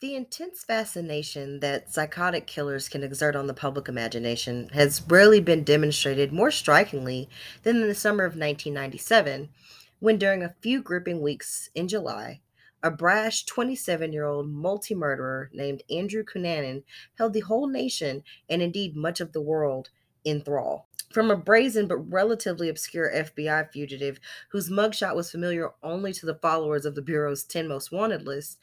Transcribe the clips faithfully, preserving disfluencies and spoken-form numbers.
The intense fascination that psychotic killers can exert on the public imagination has rarely been demonstrated more strikingly than in the summer of nineteen ninety-seven, when during a few gripping weeks in July, a brash twenty-seven-year-old multi-murderer named Andrew Cunanan held the whole nation, and indeed much of the world, in thrall. From a brazen but relatively obscure F B I fugitive whose mugshot was familiar only to the followers of the Bureau's ten Most Wanted list,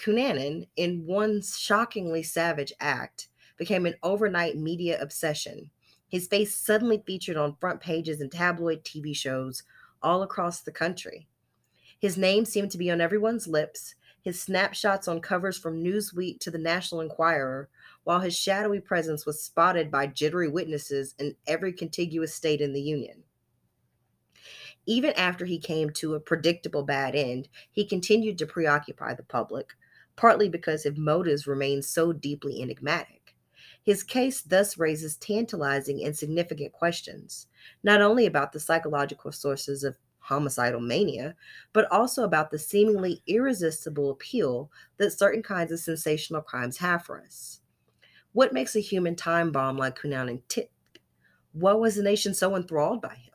Cunanan, in one shockingly savage act, became an overnight media obsession. His face suddenly featured on front pages and tabloid T V shows all across the country. His name seemed to be on everyone's lips, his snapshots on covers from Newsweek to the National Enquirer, while his shadowy presence was spotted by jittery witnesses in every contiguous state in the Union. Even after he came to a predictable bad end, he continued to preoccupy the public, partly because his motives remain so deeply enigmatic. His case thus raises tantalizing and significant questions, not only about the psychological sources of homicidal mania, but also about the seemingly irresistible appeal that certain kinds of sensational crimes have for us. What makes a human time bomb like Cunanan tick? Why was the nation so enthralled by him?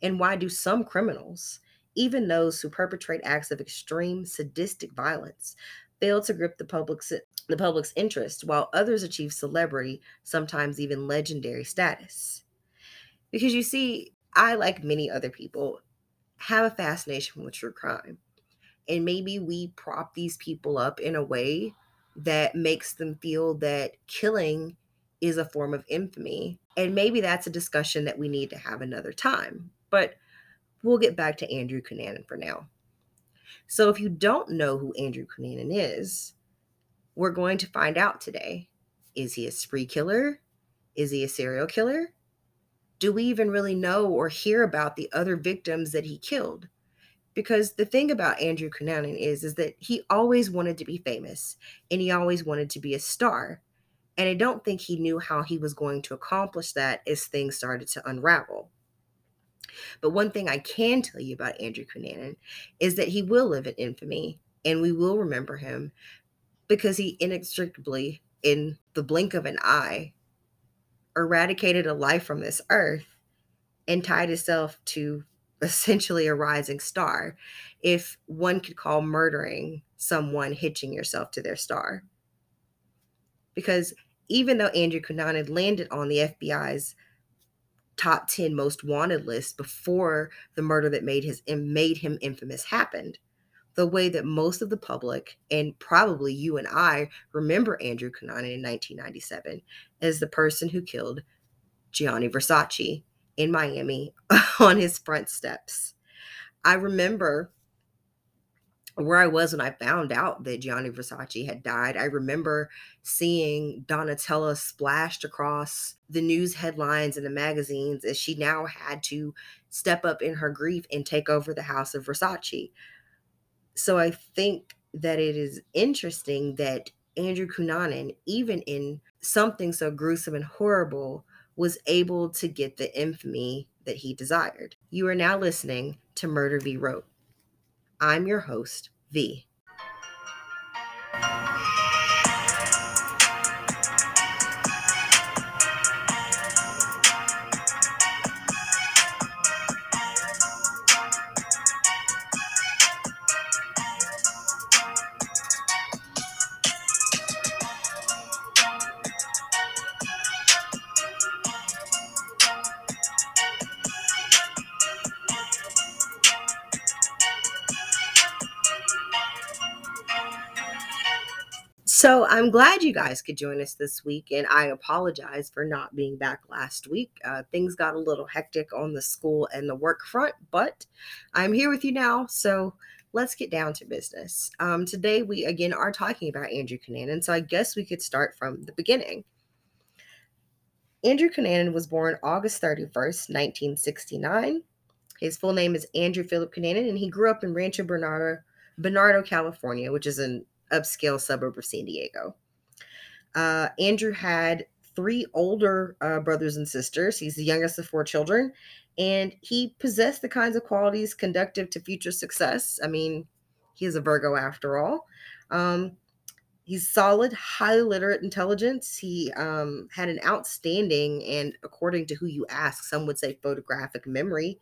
And why do some criminals, even those who perpetrate acts of extreme sadistic violence, fail to grip the public's, the public's interest, while others achieve celebrity, sometimes even legendary status? Because you see, I, like many other people, have a fascination with true crime. And maybe we prop these people up in a way that makes them feel that killing is a form of infamy. And maybe that's a discussion that we need to have another time. But we'll get back to Andrew Cunanan for now. So if you don't know who Andrew Cunanan is, we're going to find out today. Is he a spree killer? Is he a serial killer? Do we even really know or hear about the other victims that he killed? Because the thing about Andrew Cunanan is, is that he always wanted to be famous, and he always wanted to be a star. And I don't think he knew how he was going to accomplish that as things started to unravel. But one thing I can tell you about Andrew Cunanan is that he will live in infamy, and we will remember him, because he inextricably, in the blink of an eye, eradicated a life from this earth and tied himself to essentially a rising star, if one could call murdering someone hitching yourself to their star. Because even though Andrew Cunanan landed on the F B I's top ten most wanted list before the murder that made his made him infamous happened, the way that most of the public, and probably you and I, remember Andrew Cunanan in nineteen ninety-seven as the person who killed Gianni Versace in Miami on his front steps. I remember where I was when I found out that Gianni Versace had died. I remember seeing Donatella splashed across the news headlines and the magazines as she now had to step up in her grief and take over the house of Versace. So I think that it is interesting that Andrew Cunanan, even in something so gruesome and horrible, was able to get the infamy that he desired. You are now listening to Murder v. Rope. I'm your host, V. So I'm glad you guys could join us this week, and I apologize for not being back last week. Uh, things got a little hectic on the school and the work front, but I'm here with you now, so let's get down to business. Um, today we again are talking about Andrew Cunanan, so I guess we could start from the beginning. Andrew Cunanan was born August thirty-first, nineteen sixty-nine. His full name is Andrew Philip Cunanan, and he grew up in Rancho Bernardo, Bernardo, California, which is an upscale suburb of San Diego. Uh, Andrew had three older uh, brothers and sisters. He's the youngest of four children, and he possessed the kinds of qualities conducive to future success. I mean, he is a Virgo after all. Um, He's solid, highly literate intelligence. He um, had an outstanding and, according to who you ask, some would say photographic memory,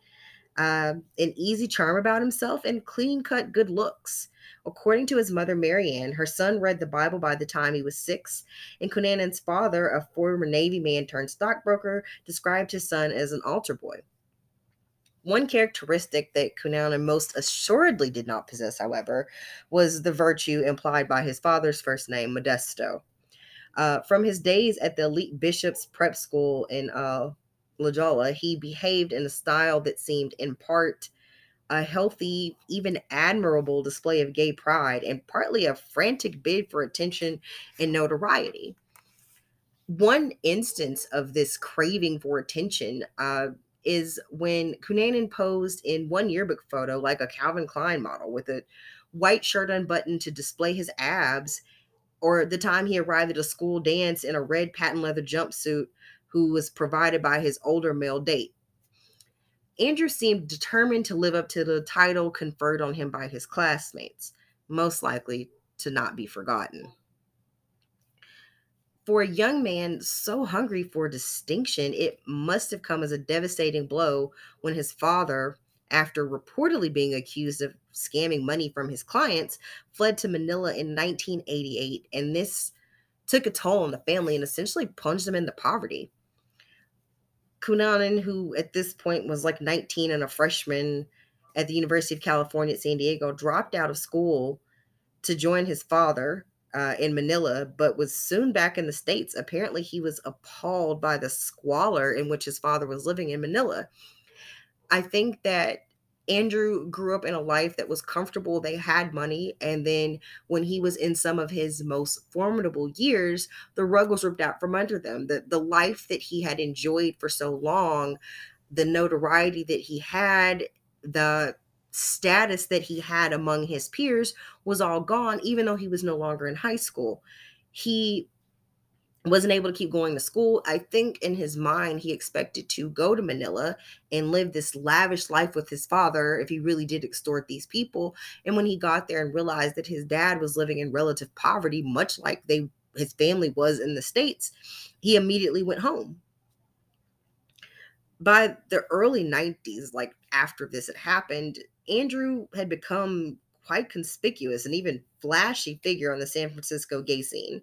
uh, an easy charm about himself, and clean-cut good looks. According to his mother, Marianne, her son read the Bible by the time he was six, and Cunanan's father, a former Navy man turned stockbroker, described his son as an altar boy. One characteristic that Cunanan most assuredly did not possess, however, was the virtue implied by his father's first name, Modesto. Uh, from his days at the elite Bishop's Prep School in uh, La Jolla, he behaved in a style that seemed, in part, a healthy, even admirable display of gay pride, and partly a frantic bid for attention and notoriety. One instance of this craving for attention uh, is when Cunanan posed in one yearbook photo like a Calvin Klein model with a white shirt unbuttoned to display his abs, or the time he arrived at a school dance in a red patent leather jumpsuit who was provided by his older male date. Andrew seemed determined to live up to the title conferred on him by his classmates, most likely to not be forgotten. For a young man so hungry for distinction, it must have come as a devastating blow when his father, after reportedly being accused of scamming money from his clients, fled to Manila in nineteen eighty-eight, and this took a toll on the family and essentially plunged them into poverty. Cunanan, who at this point was like nineteen and a freshman at the University of California at San Diego, dropped out of school to join his father Uh, in Manila, but was soon back in the States. Apparently, he was appalled by the squalor in which his father was living in Manila. I think that Andrew grew up in a life that was comfortable. They had money. And then when he was in some of his most formidable years, the rug was ripped out from under them. The, the life that he had enjoyed for so long, the notoriety that he had, the status that he had among his peers was all gone, even though he was no longer in high school. He wasn't able to keep going to school. I think in his mind, he expected to go to Manila and live this lavish life with his father if he really did extort these people. And when he got there and realized that his dad was living in relative poverty, much like they his family was in the States, he immediately went home. By the early nineties, like after this had happened, Andrew had become quite conspicuous and even flashy figure on the San Francisco gay scene.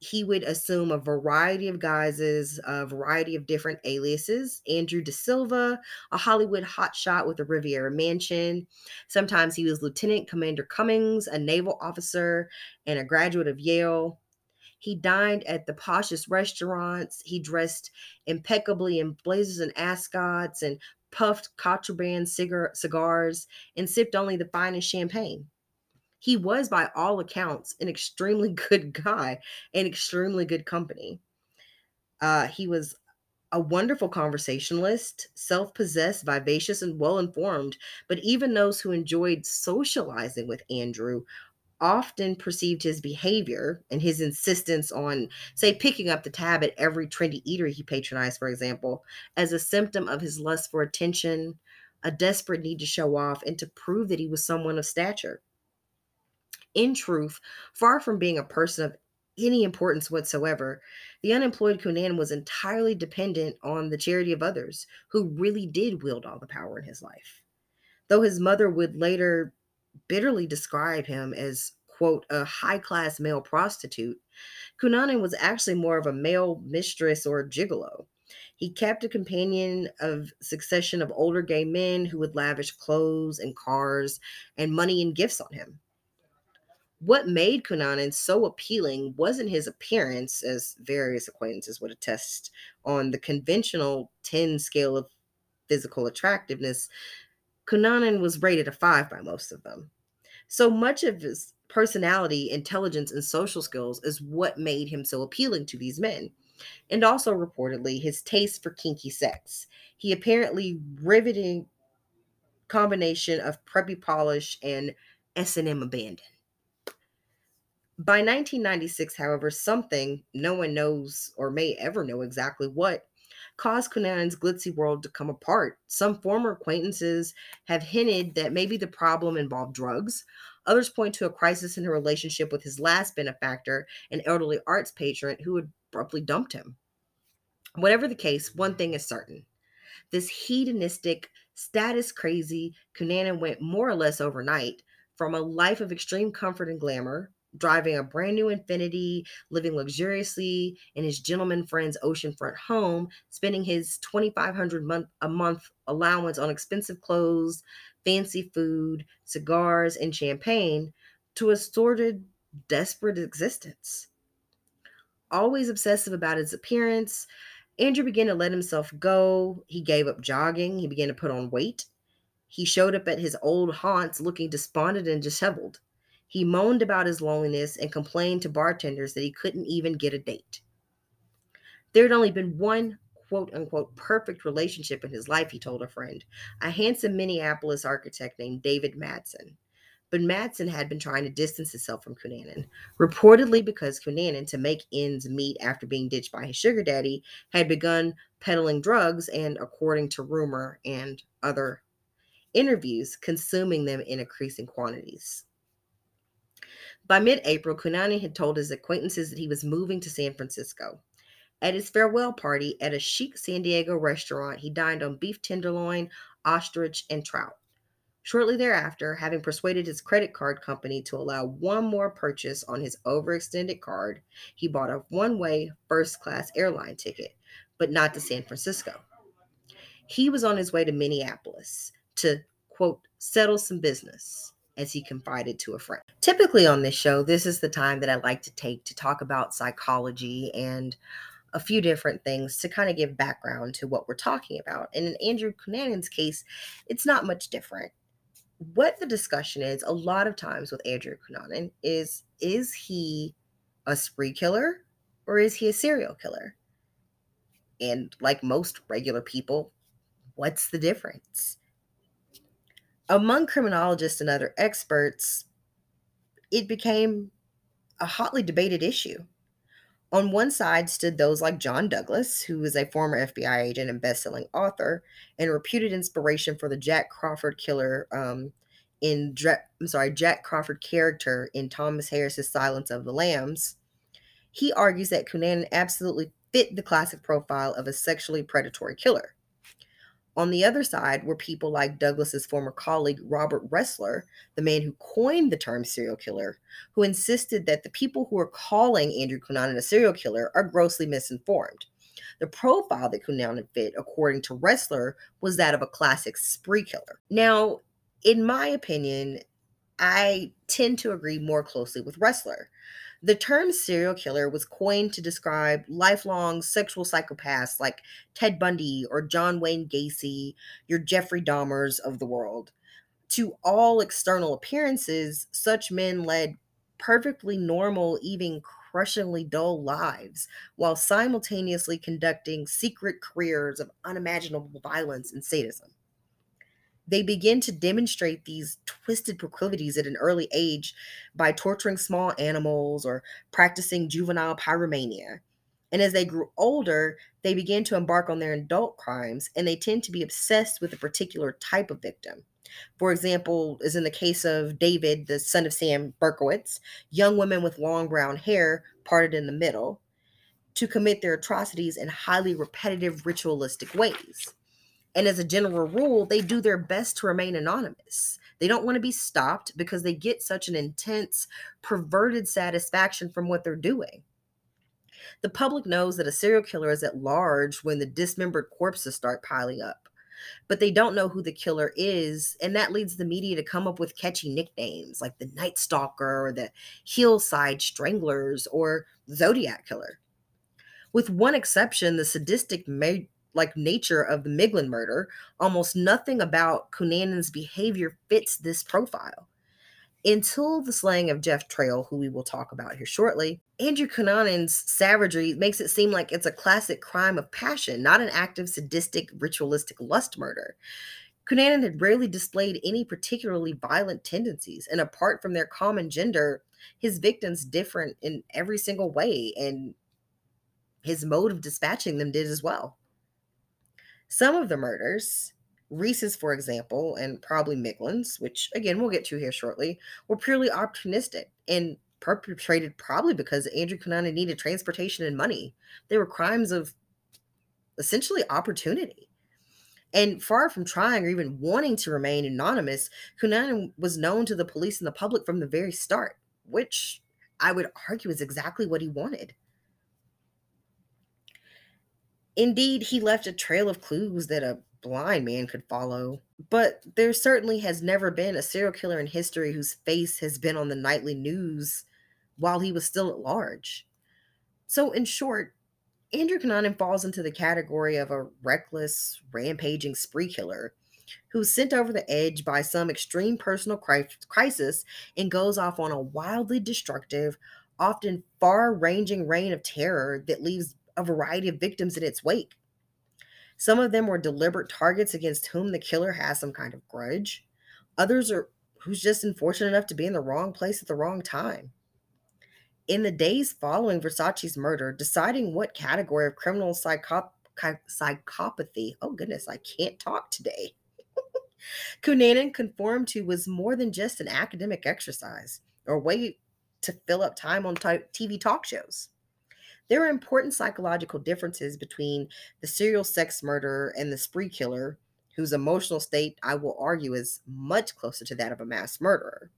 He would assume a variety of guises, a variety of different aliases. Andrew De Silva, a Hollywood hotshot with a Riviera mansion. Sometimes he was Lieutenant Commander Cummings, a naval officer and a graduate of Yale. He dined at the poshest restaurants. He dressed impeccably in blazers and ascots and puffed contraband cigar- cigars and sipped only the finest champagne. He was, by all accounts, an extremely good guy and extremely good company. Uh, he was a wonderful conversationalist, self-possessed, vivacious, and well-informed, but even those who enjoyed socializing with Andrew often perceived his behavior and his insistence on, say, picking up the tab at every trendy eatery he patronized, for example, as a symptom of his lust for attention, a desperate need to show off, and to prove that he was someone of stature. In truth, far from being a person of any importance whatsoever, the unemployed Cunanan was entirely dependent on the charity of others, who really did wield all the power in his life. Though his mother would later bitterly describe him as, quote, a high-class male prostitute, Cunanan was actually more of a male mistress or gigolo. He kept a companion of succession of older gay men who would lavish clothes and cars and money and gifts on him. What made Cunanan so appealing wasn't his appearance, as various acquaintances would attest on the conventional ten scale of physical attractiveness. Cunanan was rated a five by most of them. So much of his personality, intelligence, and social skills is what made him so appealing to these men. And also, reportedly, his taste for kinky sex. He apparently riveting combination of preppy polish and S and M abandon. By nineteen ninety-six, however, something, no one knows or may ever know exactly what, caused Cunanan's glitzy world to come apart. Some former acquaintances have hinted that maybe the problem involved drugs. Others point to a crisis in her relationship with his last benefactor, an elderly arts patron who had abruptly dumped him. Whatever the case, one thing is certain. This hedonistic, status-crazy Cunanan went more or less overnight from a life of extreme comfort and glamour, driving a brand new Infiniti, living luxuriously in his gentleman friend's oceanfront home, spending his twenty-five hundred dollars a month allowance on expensive clothes, fancy food, cigars, and champagne, to a sordid, desperate existence. Always obsessive about his appearance, Andrew began to let himself go. He gave up jogging. He began to put on weight. He showed up at his old haunts looking despondent and disheveled. He moaned about his loneliness and complained to bartenders that he couldn't even get a date. There had only been one quote-unquote perfect relationship in his life, he told a friend, a handsome Minneapolis architect named David Madsen. But Madsen had been trying to distance himself from Cunanan, reportedly because Cunanan, to make ends meet after being ditched by his sugar daddy, had begun peddling drugs and, according to rumor and other interviews, consuming them in increasing quantities. By mid-April, Cunanan had told his acquaintances that he was moving to San Francisco. At his farewell party at a chic San Diego restaurant, he dined on beef tenderloin, ostrich, and trout. Shortly thereafter, having persuaded his credit card company to allow one more purchase on his overextended card, he bought a one-way first-class airline ticket, but not to San Francisco. He was on his way to Minneapolis to, quote, settle some business, as he confided to a friend. Typically on this show, this is the time that I like to take to talk about psychology and a few different things to kind of give background to what we're talking about. And in Andrew Cunanan's case, it's not much different. What the discussion is a lot of times with Andrew Cunanan is, is he a spree killer or is he a serial killer? And like most regular people, what's the difference? Among criminologists and other experts, it became a hotly debated issue. On one side stood those like John Douglas, who was a former F B I agent and best-selling author, and reputed inspiration for the Jack Crawford killer um, in Dre- I'm sorry Jack Crawford character in Thomas Harris's *Silence of the Lambs*. He argues that Cunanan absolutely fit the classic profile of a sexually predatory killer. On the other side were people like Douglas's former colleague Robert Ressler, the man who coined the term serial killer, who insisted that the people who are calling Andrew Cunanan a serial killer are grossly misinformed. The profile that Cunanan fit, according to Ressler, was that of a classic spree killer. Now, in my opinion, I tend to agree more closely with Ressler. The term serial killer was coined to describe lifelong sexual psychopaths like Ted Bundy or John Wayne Gacy, your Jeffrey Dahmers of the world. To all external appearances, such men led perfectly normal, even crushingly dull lives, while simultaneously conducting secret careers of unimaginable violence and sadism. They begin to demonstrate these twisted proclivities at an early age by torturing small animals or practicing juvenile pyromania. And as they grew older, they began to embark on their adult crimes, and they tend to be obsessed with a particular type of victim. For example, as in the case of David, the son of Sam Berkowitz, young women with long brown hair parted in the middle, to commit their atrocities in highly repetitive ritualistic ways. And as a general rule, they do their best to remain anonymous. They don't want to be stopped because they get such an intense, perverted satisfaction from what they're doing. The public knows that a serial killer is at large when the dismembered corpses start piling up, but they don't know who the killer is, and that leads the media to come up with catchy nicknames like the Night Stalker or the Hillside Stranglers or Zodiac Killer. With one exception, the sadistic ma- like nature of the Miglin murder, almost nothing about Cunanan's behavior fits this profile. Until the slaying of Jeff Trail, who we will talk about here shortly, Andrew Cunanan's savagery makes it seem like it's a classic crime of passion, not an act of sadistic, ritualistic lust murder. Cunanan had rarely displayed any particularly violent tendencies, and apart from their common gender, his victims differed in every single way, and his mode of dispatching them did as well. Some of the murders, Reese's, for example, and probably Miglin's, which, again, we'll get to here shortly, were purely opportunistic and perpetrated probably because Andrew Cunanan needed transportation and money. They were crimes of essentially opportunity. And far from trying or even wanting to remain anonymous, Cunanan was known to the police and the public from the very start, which I would argue is exactly what he wanted. Indeed, he left a trail of clues that a blind man could follow, but there certainly has never been a serial killer in history whose face has been on the nightly news while he was still at large. So in short, Andrew Cunanan falls into the category of a reckless, rampaging spree killer who's sent over the edge by some extreme personal crisis and goes off on a wildly destructive, often far-ranging reign of terror that leaves a variety of victims in its wake. Some of them were deliberate targets against whom the killer has some kind of grudge. Others are who's just unfortunate enough to be in the wrong place at the wrong time. In the days following Versace's murder, deciding what category of criminal psychop- psychopathy, oh goodness, I can't talk today, Cunanan conformed to was more than just an academic exercise or way to fill up time on T V talk shows. There are important psychological differences between the serial sex murderer and the spree killer, whose emotional state, I will argue, is much closer to that of a mass murderer.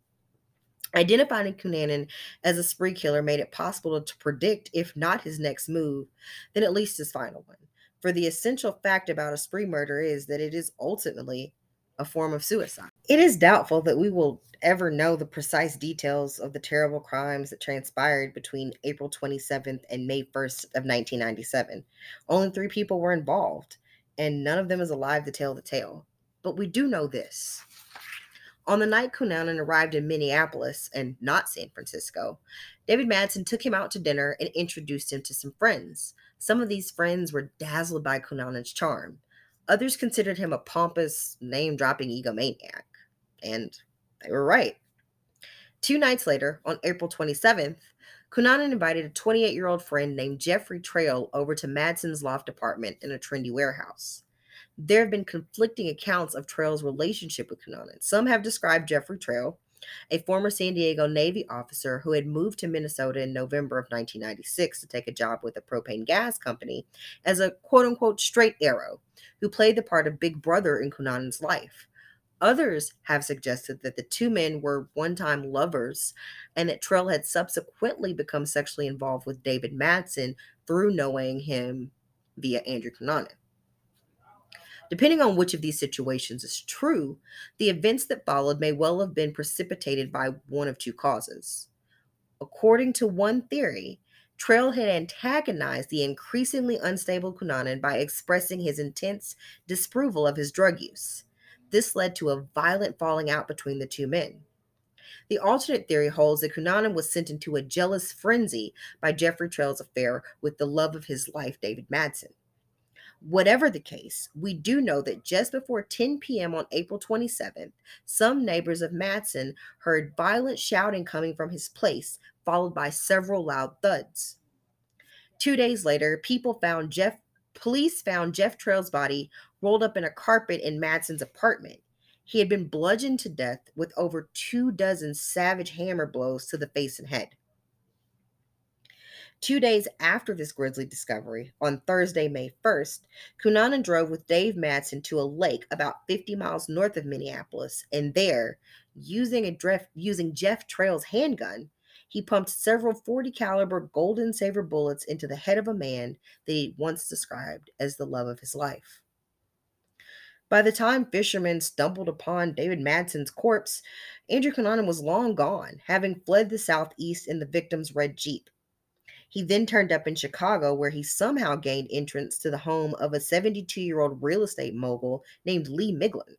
Identifying Cunanan as a spree killer made it possible to predict, if not his next move, then at least his final one. For the essential fact about a spree murder is that it is ultimately a form of suicide. It is doubtful that we will ever know the precise details of the terrible crimes that transpired between April twenty-seventh and May first of nineteen ninety-seven. Only three people were involved, and none of them is alive to tell the tale. But we do know this. On the night Cunanan arrived in Minneapolis, and not San Francisco, David Madsen took him out to dinner and introduced him to some friends. Some of these friends were dazzled by Cunanan's charm. Others considered him a pompous, name-dropping egomaniac. And they were right. Two nights later, on April twenty-seventh, Cunanan invited a twenty-eight-year-old friend named Jeffrey Trail over to Madsen's loft apartment in a trendy warehouse. There have been conflicting accounts of Trail's relationship with Cunanan. Some have described Jeffrey Trail, a former San Diego Navy officer who had moved to Minnesota in November of nineteen ninety-six to take a job with a propane gas company, as a quote-unquote straight arrow who played the part of big brother in Cunanan's life. Others have suggested that the two men were one-time lovers and that Trail had subsequently become sexually involved with David Madsen through knowing him via Andrew Cunanan. Depending on which of these situations is true, the events that followed may well have been precipitated by one of two causes. According to one theory, Trail had antagonized the increasingly unstable Cunanan by expressing his intense disapproval of his drug use. This led to a violent falling out between the two men. The alternate theory holds that Cunanan was sent into a jealous frenzy by Jeffrey Trail's affair with the love of his life, David Madsen. Whatever the case, we do know that just before ten p.m. on April twenty-seventh, some neighbors of Madsen heard violent shouting coming from his place, followed by several loud thuds. Two days later, people found Jeff, police found Jeff Trail's body rolled up in a carpet in Madsen's apartment. He had been bludgeoned to death with over two dozen savage hammer blows to the face and head. Two days after this grisly discovery, on Thursday, May first, Cunanan drove with Dave Madsen to a lake about fifty miles north of Minneapolis, and there, using, a drift, using Jeff Trail's handgun, he pumped several forty caliber Golden Saber bullets into the head of a man that he once described as the love of his life. By the time fishermen stumbled upon David Madsen's corpse, Andrew Cunanan was long gone, having fled the southeast in the victim's red Jeep. He then turned up in Chicago, where he somehow gained entrance to the home of a seventy-two-year-old real estate mogul named Lee Miglin.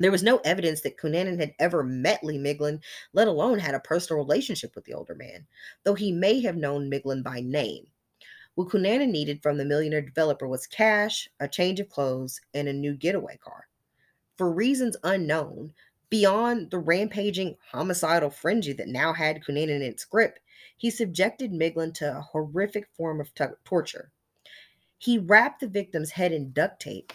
There was no evidence that Cunanan had ever met Lee Miglin, let alone had a personal relationship with the older man, though he may have known Miglin by name. What Cunanan needed from the millionaire developer was cash, a change of clothes, and a new getaway car. For reasons unknown, beyond the rampaging, homicidal frenzy that now had Cunanan in its grip, he subjected Miglin to a horrific form of t- torture. He wrapped the victim's head in duct tape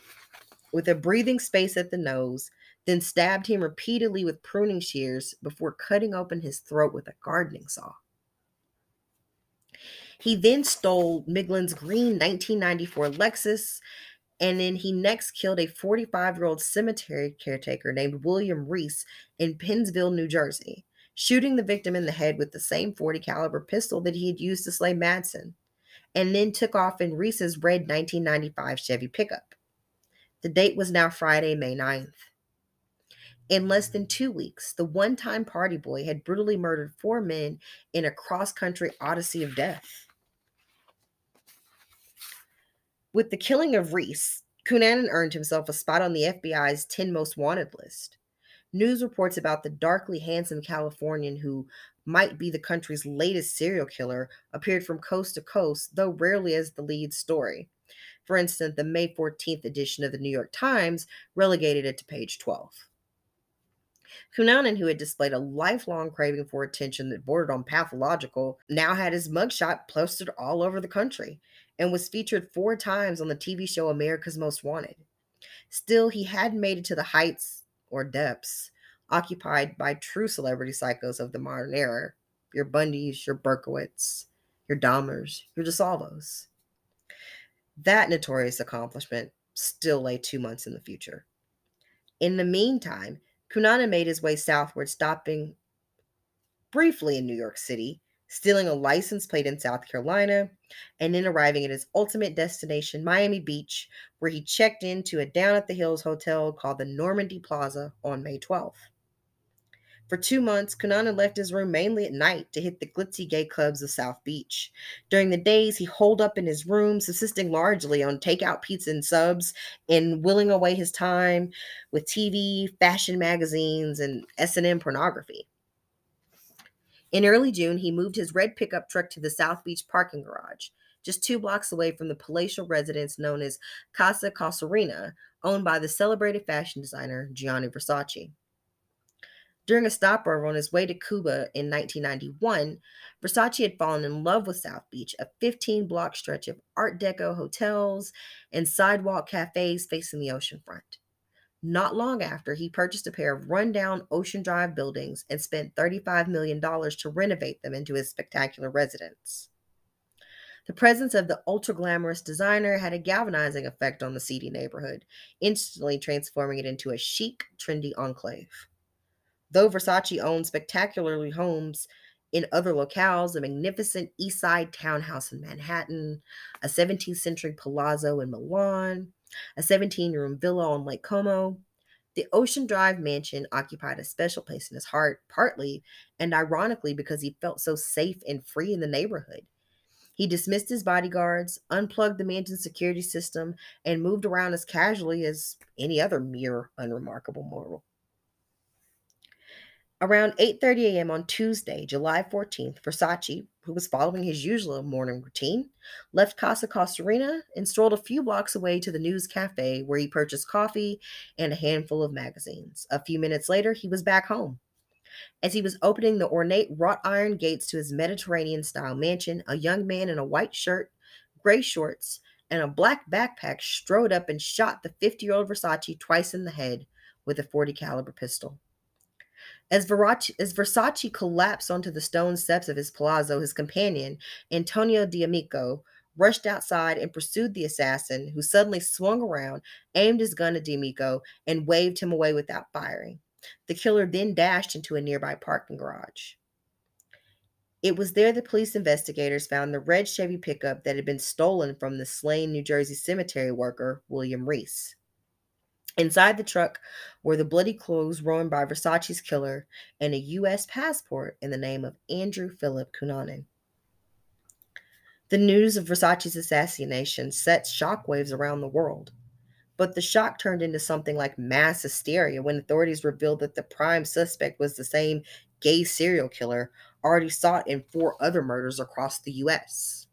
with a breathing space at the nose, then stabbed him repeatedly with pruning shears before cutting open his throat with a gardening saw. He then stole Miglin's green nineteen ninety-four Lexus, and then he next killed a forty-five-year-old cemetery caretaker named William Reese in Pennsville, New Jersey, shooting the victim in the head with the same forty caliber pistol that he had used to slay Madsen, and then took off in Reese's red nineteen ninety-five Chevy pickup. The date was now Friday, May ninth. In less than two weeks, the one-time party boy had brutally murdered four men in a cross-country odyssey of death. With the killing of Reese, Cunanan earned himself a spot on the F B I's ten Most Wanted list. News reports about the darkly handsome Californian who might be the country's latest serial killer appeared from coast to coast, though rarely as the lead story. For instance, the May fourteenth edition of the New York Times relegated it to page twelve. Cunanan, who had displayed a lifelong craving for attention that bordered on pathological, now had his mugshot posted all over the country and was featured four times on the T V show America's Most Wanted. Still, he hadn't made it to the heights or depths occupied by true celebrity psychos of the modern era, your Bundys, your Berkowitz, your Dahmers, your De Salvos. That notorious accomplishment still lay two months in the future. In the meantime, Cunanan made his way southward, stopping briefly in New York City, stealing a license plate in South Carolina, and then arriving at his ultimate destination, Miami Beach, where he checked into a down-at-the-hills hotel called the Normandy Plaza on May twelfth. For two months, Cunanan left his room mainly at night to hit the glitzy gay clubs of South Beach. During the days, he holed up in his room, subsisting largely on takeout pizza and subs, and willing away his time with T V, fashion magazines, and S and M pornography. In early June, he moved his red pickup truck to the South Beach parking garage, just two blocks away from the palatial residence known as Casa Casuarina, owned by the celebrated fashion designer Gianni Versace. During a stopover on his way to Cuba in nineteen ninety-one, Versace had fallen in love with South Beach, a fifteen-block stretch of Art Deco hotels and sidewalk cafes facing the oceanfront. Not long after, he purchased a pair of run-down Ocean Drive buildings and spent thirty-five million dollars to renovate them into his spectacular residence. The presence of the ultra-glamorous designer had a galvanizing effect on the seedy neighborhood, instantly transforming it into a chic, trendy enclave. Though Versace owned spectacularly homes in other locales, a magnificent East Side townhouse in Manhattan, a seventeenth century palazzo in Milan, a seventeen-room villa on Lake Como, the Ocean Drive mansion occupied a special place in his heart, partly and ironically because he felt so safe and free in the neighborhood. He dismissed his bodyguards, unplugged the mansion's security system, and moved around as casually as any other mere unremarkable mortal. Around eight thirty a.m. on Tuesday, July fourteenth, Versace, who was following his usual morning routine, left Casa Casuarina and strolled a few blocks away to the News Cafe, where he purchased coffee and a handful of magazines. A few minutes later, he was back home. As he was opening the ornate wrought iron gates to his Mediterranean-style mansion, a young man in a white shirt, gray shorts, and a black backpack strode up and shot the fifty-year-old Versace twice in the head with a forty caliber pistol. As Versace, as Versace collapsed onto the stone steps of his palazzo, his companion, Antonio D'Amico, rushed outside and pursued the assassin, who suddenly swung around, aimed his gun at D'Amico, and waved him away without firing. The killer then dashed into a nearby parking garage. It was there that police investigators found the red Chevy pickup that had been stolen from the slain New Jersey cemetery worker, William Reese. Inside the truck were the bloody clothes worn by Versace's killer and a U S passport in the name of Andrew Philip Cunanan. The news of Versace's assassination set shockwaves around the world, but the shock turned into something like mass hysteria when authorities revealed that the prime suspect was the same gay serial killer already sought in four other murders across the U S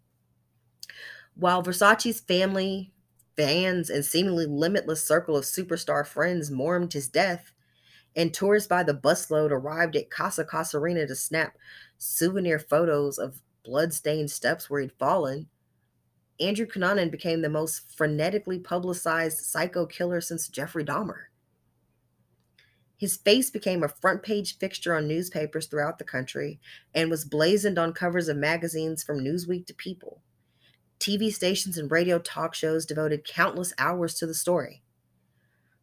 While Versace's family, fans, and seemingly limitless circle of superstar friends mourned his death, and tourists by the busload arrived at Casa Casuarina to snap souvenir photos of blood-stained steps where he'd fallen, Andrew Cunanan became the most frenetically publicized psycho killer since Jeffrey Dahmer. His face became a front-page fixture on newspapers throughout the country and was blazoned on covers of magazines from Newsweek to People. T V stations and radio talk shows devoted countless hours to the story.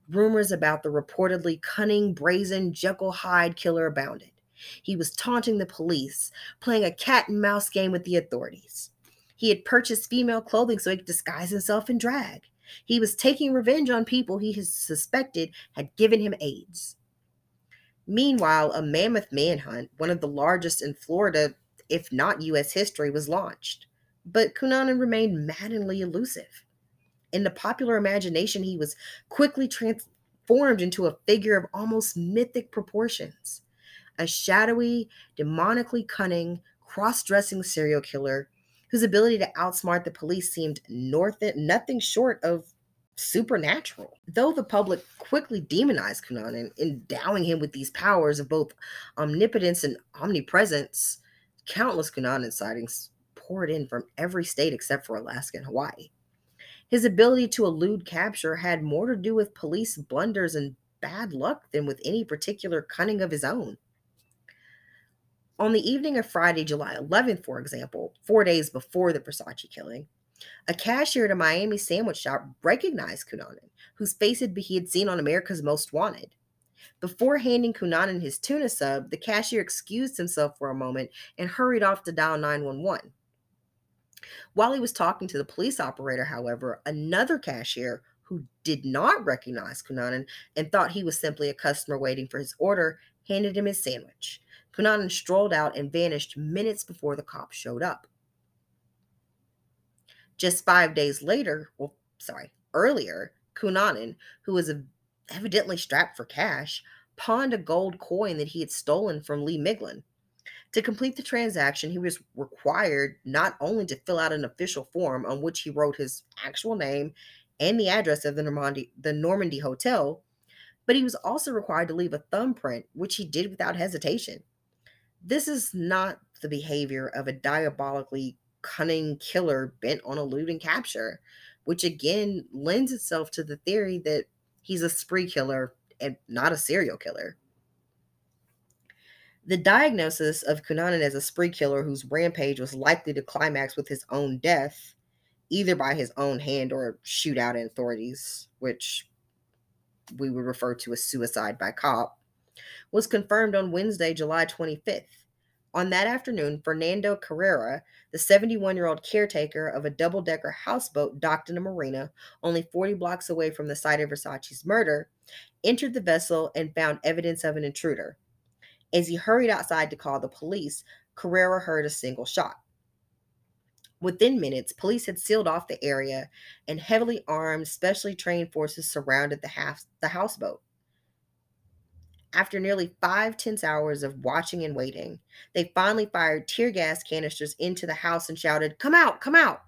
Rumors about the reportedly cunning, brazen Jekyll Hyde killer abounded. He was taunting the police, playing a cat-and-mouse game with the authorities. He had purchased female clothing so he could disguise himself in drag. He was taking revenge on people he suspected had given him AIDS. Meanwhile, a mammoth manhunt, one of the largest in Florida, if not U S history, was launched. But Cunanan remained maddeningly elusive. In the popular imagination, he was quickly transformed into a figure of almost mythic proportions. A shadowy, demonically cunning, cross-dressing serial killer whose ability to outsmart the police seemed nothing short of supernatural. Though the public quickly demonized Cunanan, endowing him with these powers of both omnipotence and omnipresence, countless Cunanan sightings poured in from every state except for Alaska and Hawaii. His ability to elude capture had more to do with police blunders and bad luck than with any particular cunning of his own. On the evening of Friday, July eleventh, for example, four days before the Versace killing, a cashier at a Miami sandwich shop recognized Cunanan, whose face he had seen on America's Most Wanted. Before handing Cunanan his tuna sub, the cashier excused himself for a moment and hurried off to dial nine one one. While he was talking to the police operator, however, another cashier who did not recognize Cunanan and thought he was simply a customer waiting for his order handed him his sandwich. Cunanan strolled out and vanished minutes before the cops showed up. Just five days later, well, sorry, earlier, Cunanan, who was evidently strapped for cash, pawned a gold coin that he had stolen from Lee Miglin. To complete the transaction, he was required not only to fill out an official form on which he wrote his actual name and the address of the Normandy, the Normandy Hotel, but he was also required to leave a thumbprint, which he did without hesitation. This is not the behavior of a diabolically cunning killer bent on eluding capture, which again lends itself to the theory that he's a spree killer and not a serial killer. The diagnosis of Cunanan as a spree killer whose rampage was likely to climax with his own death, either by his own hand or a shootout in authorities, which we would refer to as suicide by cop, was confirmed on Wednesday, July twenty-fifth. On that afternoon, Fernando Carrera, the seventy-one-year-old caretaker of a double-decker houseboat docked in a marina only forty blocks away from the site of Versace's murder, entered the vessel and found evidence of an intruder. As he hurried outside to call the police, Carrera heard a single shot. Within minutes, police had sealed off the area, and heavily armed, specially trained forces surrounded the, house, the houseboat. After nearly five tense hours of watching and waiting, they finally fired tear gas canisters into the house and shouted, "Come out! Come out!"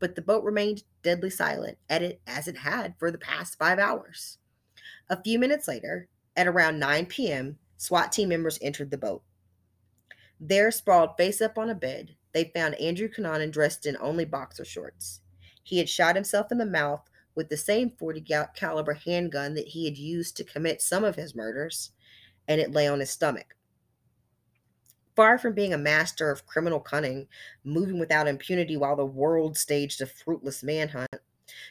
But the boat remained deadly silent, at it, as it had for the past five hours. A few minutes later, at around nine p.m., SWAT team members entered the boat. There, sprawled face up on a bed, they found Andrew Cunanan dressed in only boxer shorts. He had shot himself in the mouth with the same forty caliber handgun that he had used to commit some of his murders, and it lay on his stomach. Far from being a master of criminal cunning, moving without impunity while the world staged a fruitless manhunt,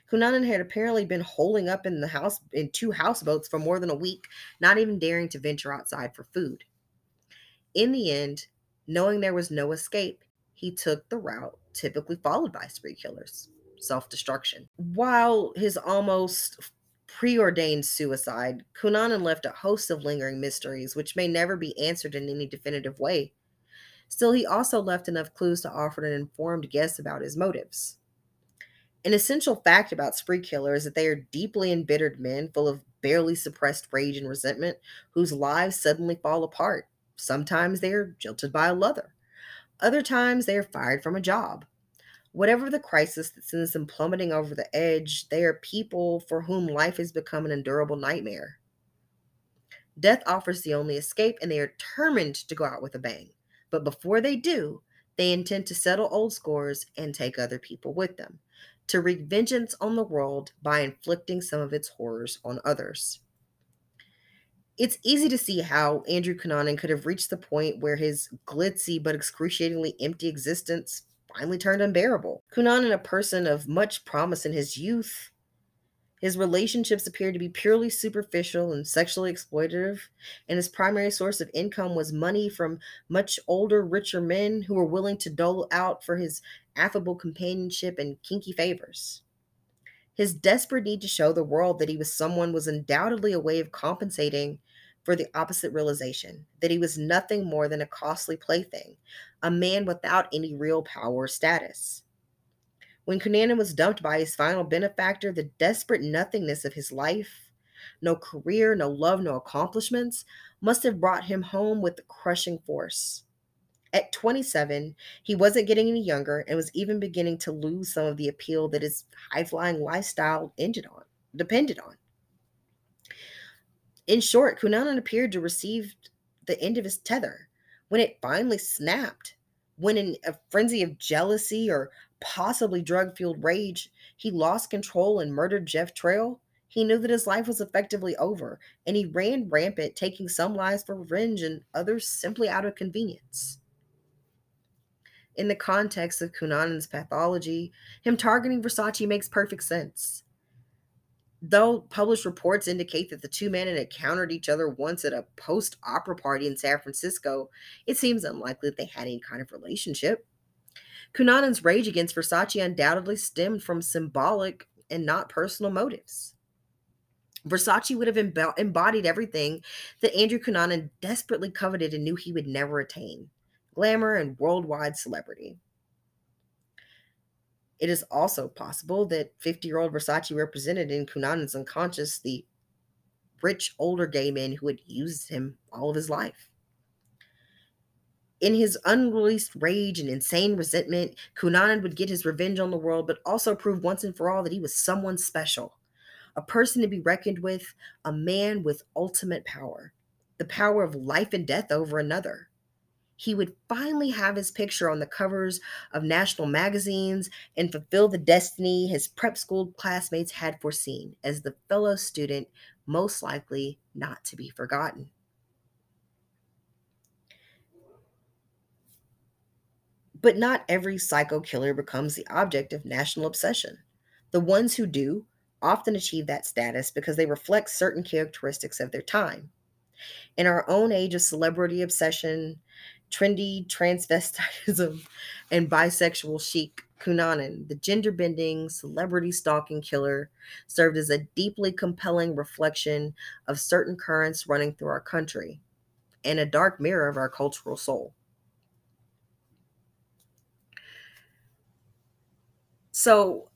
Cunanan had apparently been holing up in the house in two houseboats for more than a week, not even daring to venture outside for food. In the end, knowing there was no escape, he took the route typically followed by spree killers: self-destruction. While his almost preordained suicide, Cunanan left a host of lingering mysteries which may never be answered in any definitive way. Still, he also left enough clues to offer an informed guess about his motives. An essential fact about spree killers is that they are deeply embittered men full of barely suppressed rage and resentment whose lives suddenly fall apart. Sometimes they are jilted by a lover. Other times they are fired from a job. Whatever the crisis that sends them plummeting over the edge, they are people for whom life has become an endurable nightmare. Death offers the only escape, and they are determined to go out with a bang. But before they do, They intend to settle old scores and take other people with them, to wreak vengeance on the world by inflicting some of its horrors on others. It's easy to see how Andrew Cunanan could have reached the point where his glitzy but excruciatingly empty existence finally turned unbearable. Cunanan, a person of much promise in his youth, his relationships appeared to be purely superficial and sexually exploitative, and his primary source of income was money from much older, richer men who were willing to dole out for his affable companionship and kinky favors. His desperate need to show the world that he was someone was undoubtedly a way of compensating for the opposite realization, that he was nothing more than a costly plaything, a man without any real power or status. When Cunanan was dumped by his final benefactor, the desperate nothingness of his life, no career, no love, no accomplishments, must have brought him home with crushing force. At twenty-seven, he wasn't getting any younger and was even beginning to lose some of the appeal that his high-flying lifestyle ended on, depended on. In short, Cunanan appeared to receive the end of his tether when it finally snapped, when in a frenzy of jealousy or possibly drug-fueled rage, he lost control and murdered Jeff Trail. He knew that his life was effectively over, and he ran rampant, taking some lives for revenge and others simply out of convenience. In the context of Cunanan's pathology, him targeting Versace makes perfect sense. Though published reports indicate that the two men had encountered each other once at a post-opera party in San Francisco, it seems unlikely that they had any kind of relationship. Cunanan's rage against Versace undoubtedly stemmed from symbolic and not personal motives. Versace would have emb- embodied everything that Andrew Cunanan desperately coveted and knew he would never attain: glamour and worldwide celebrity. It is also possible that fifty-year-old Versace represented in Cunanan's unconscious the rich, older gay men who had used him all of his life. In his unreleased rage and insane resentment, Cunanan would get his revenge on the world, but also prove once and for all that he was someone special, a person to be reckoned with, a man with ultimate power, the power of life and death over another. He would finally have his picture on the covers of national magazines and fulfill the destiny his prep school classmates had foreseen as the fellow student most likely not to be forgotten. But not every psycho killer becomes the object of national obsession. The ones who do often achieve that status because they reflect certain characteristics of their time. In our own age of celebrity obsession, trendy transvestism, and bisexual chic, Cunanan, the gender-bending, celebrity-stalking killer, served as a deeply compelling reflection of certain currents running through our country and a dark mirror of our cultural soul. So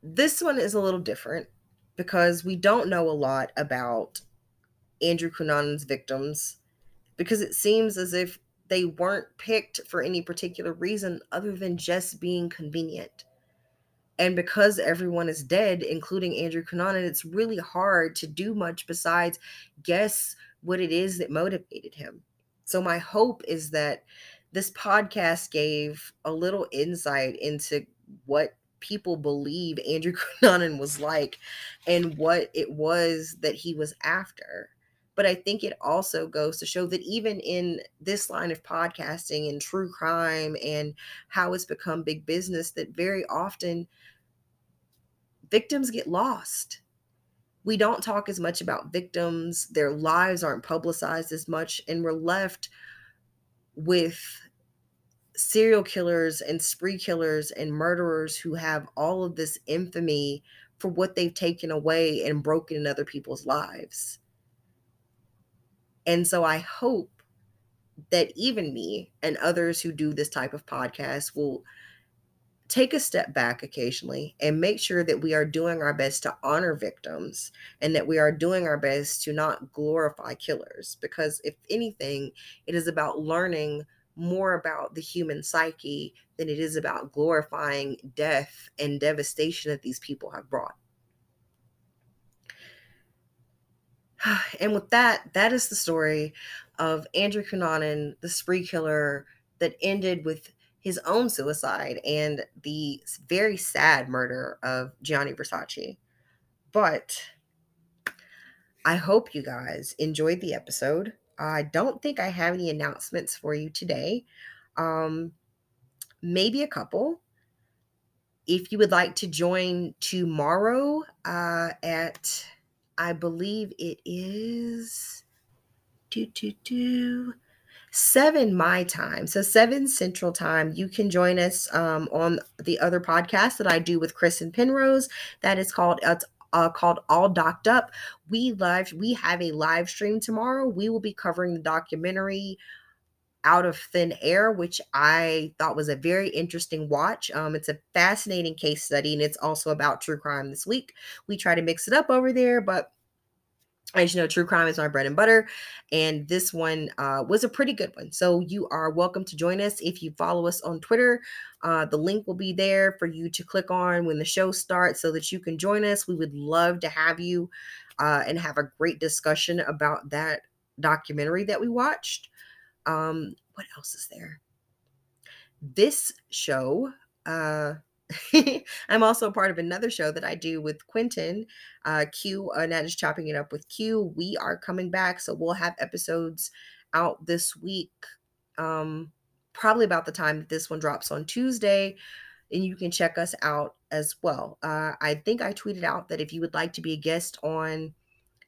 this one is a little different because we don't know a lot about Andrew Cunanan's victims because it seems as if they weren't picked for any particular reason other than just being convenient. And because everyone is dead, including Andrew Cunanan, it's really hard to do much besides guess what it is that motivated him. So my hope is that this podcast gave a little insight into what people believe Andrew Cunanan was like and what it was that he was after. But I think it also goes to show that even in this line of podcasting and true crime and how it's become big business, that very often victims get lost. We don't talk as much about victims. Their lives aren't publicized as much, and we're left with serial killers and spree killers and murderers who have all of this infamy for what they've taken away and broken in other people's lives. And so I hope that even me and others who do this type of podcast will take a step back occasionally and make sure that we are doing our best to honor victims and that we are doing our best to not glorify killers. Because if anything, it is about learning more about the human psyche than it is about glorifying death and devastation that these people have brought. And with that, that is the story of Andrew Cunanan, the spree killer, that ended with his own suicide and the very sad murder of Gianni Versace. But I hope you guys enjoyed the episode. I don't think I have any announcements for you today. Um, maybe a couple. If you would like to join tomorrow uh, at, I believe it is do, do, do, seven my time. So seven Central Time. You can join us um, on the other podcast that I do with Chris and Penrose. That is called it's Uh, called All Docked Up. We live, we have a live stream tomorrow. We will be covering the documentary Out of Thin Air, which I thought was a very interesting watch. Um, it's a fascinating case study, and it's also about true crime this week. We try to mix it up over there, but as you know, true crime is my bread and butter, and this one uh, was a pretty good one. So you are welcome to join us. If you follow us on Twitter, uh, the link will be there for you to click on when the show starts so that you can join us. We would love to have you uh, and have a great discussion about that documentary that we watched. Um, what else is there? This show... Uh, I'm also part of another show that I do with Quentin, uh, Q, and that is Chopping It Up with Q. We are coming back, so we'll have episodes out this week, um, probably about the time that this one drops on Tuesday, and you can check us out as well. Uh, I think I tweeted out that if you would like to be a guest on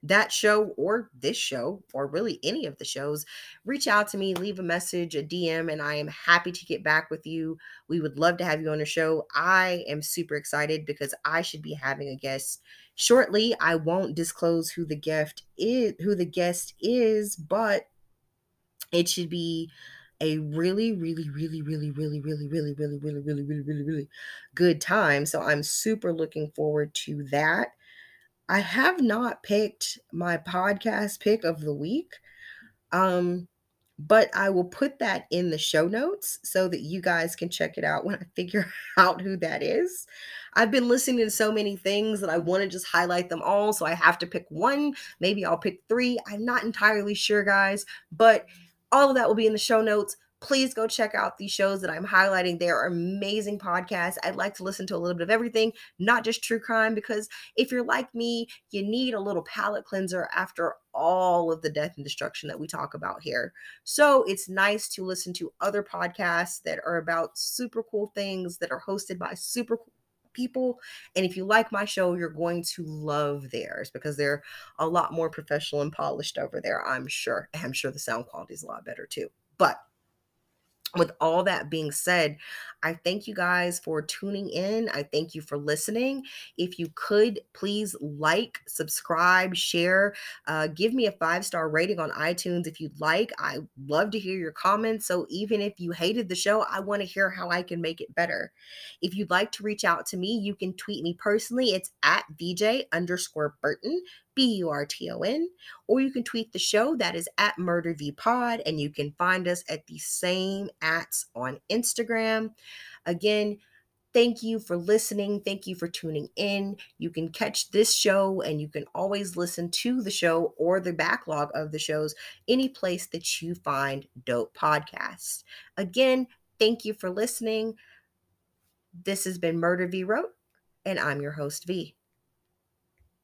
that show or this show or really any of the shows, reach out to me, leave a message, a D M, and I am happy to get back with you. We would love to have you on the show. I am super excited because I should be having a guest shortly. I won't disclose who the guest is, who the guest is, but it should be a really, really, really, really, really, really, really, really, really, really, really, really, really good time. So I'm super looking forward to that. I have not picked my podcast pick of the week, um, but I will put that in the show notes so that you guys can check it out when I figure out who that is. I've been listening to so many things that I want to just highlight them all, so I have to pick one. Maybe I'll pick three. I'm not entirely sure, guys, but all of that will be in the show notes. Please go check out these shows that I'm highlighting. They are amazing podcasts. I'd like to listen to a little bit of everything, not just true crime, because if you're like me, you need a little palate cleanser after all of the death and destruction that we talk about here. So it's nice to listen to other podcasts that are about super cool things that are hosted by super cool people. And if you like my show, you're going to love theirs because they're a lot more professional and polished over there, I'm sure. I'm sure the sound quality is a lot better too. But with all that being said, I thank you guys for tuning in. I thank you for listening. If you could, please like, subscribe, share, uh, give me a five-star rating on iTunes if you'd like. I love to hear your comments. So even if you hated the show, I want to hear how I can make it better. If you'd like to reach out to me, you can tweet me personally. It's at VJ underscore Burton. B U R T O N, or you can tweet the show, that is at Murder v Pod, and you can find us at the same ats on Instagram. Again, thank you for listening. Thank you for tuning in. You can catch this show and you can always listen to the show or the backlog of the shows any place that you find dope podcasts. Again, thank you for listening. This has been Murder v Rope, and I'm your host, V.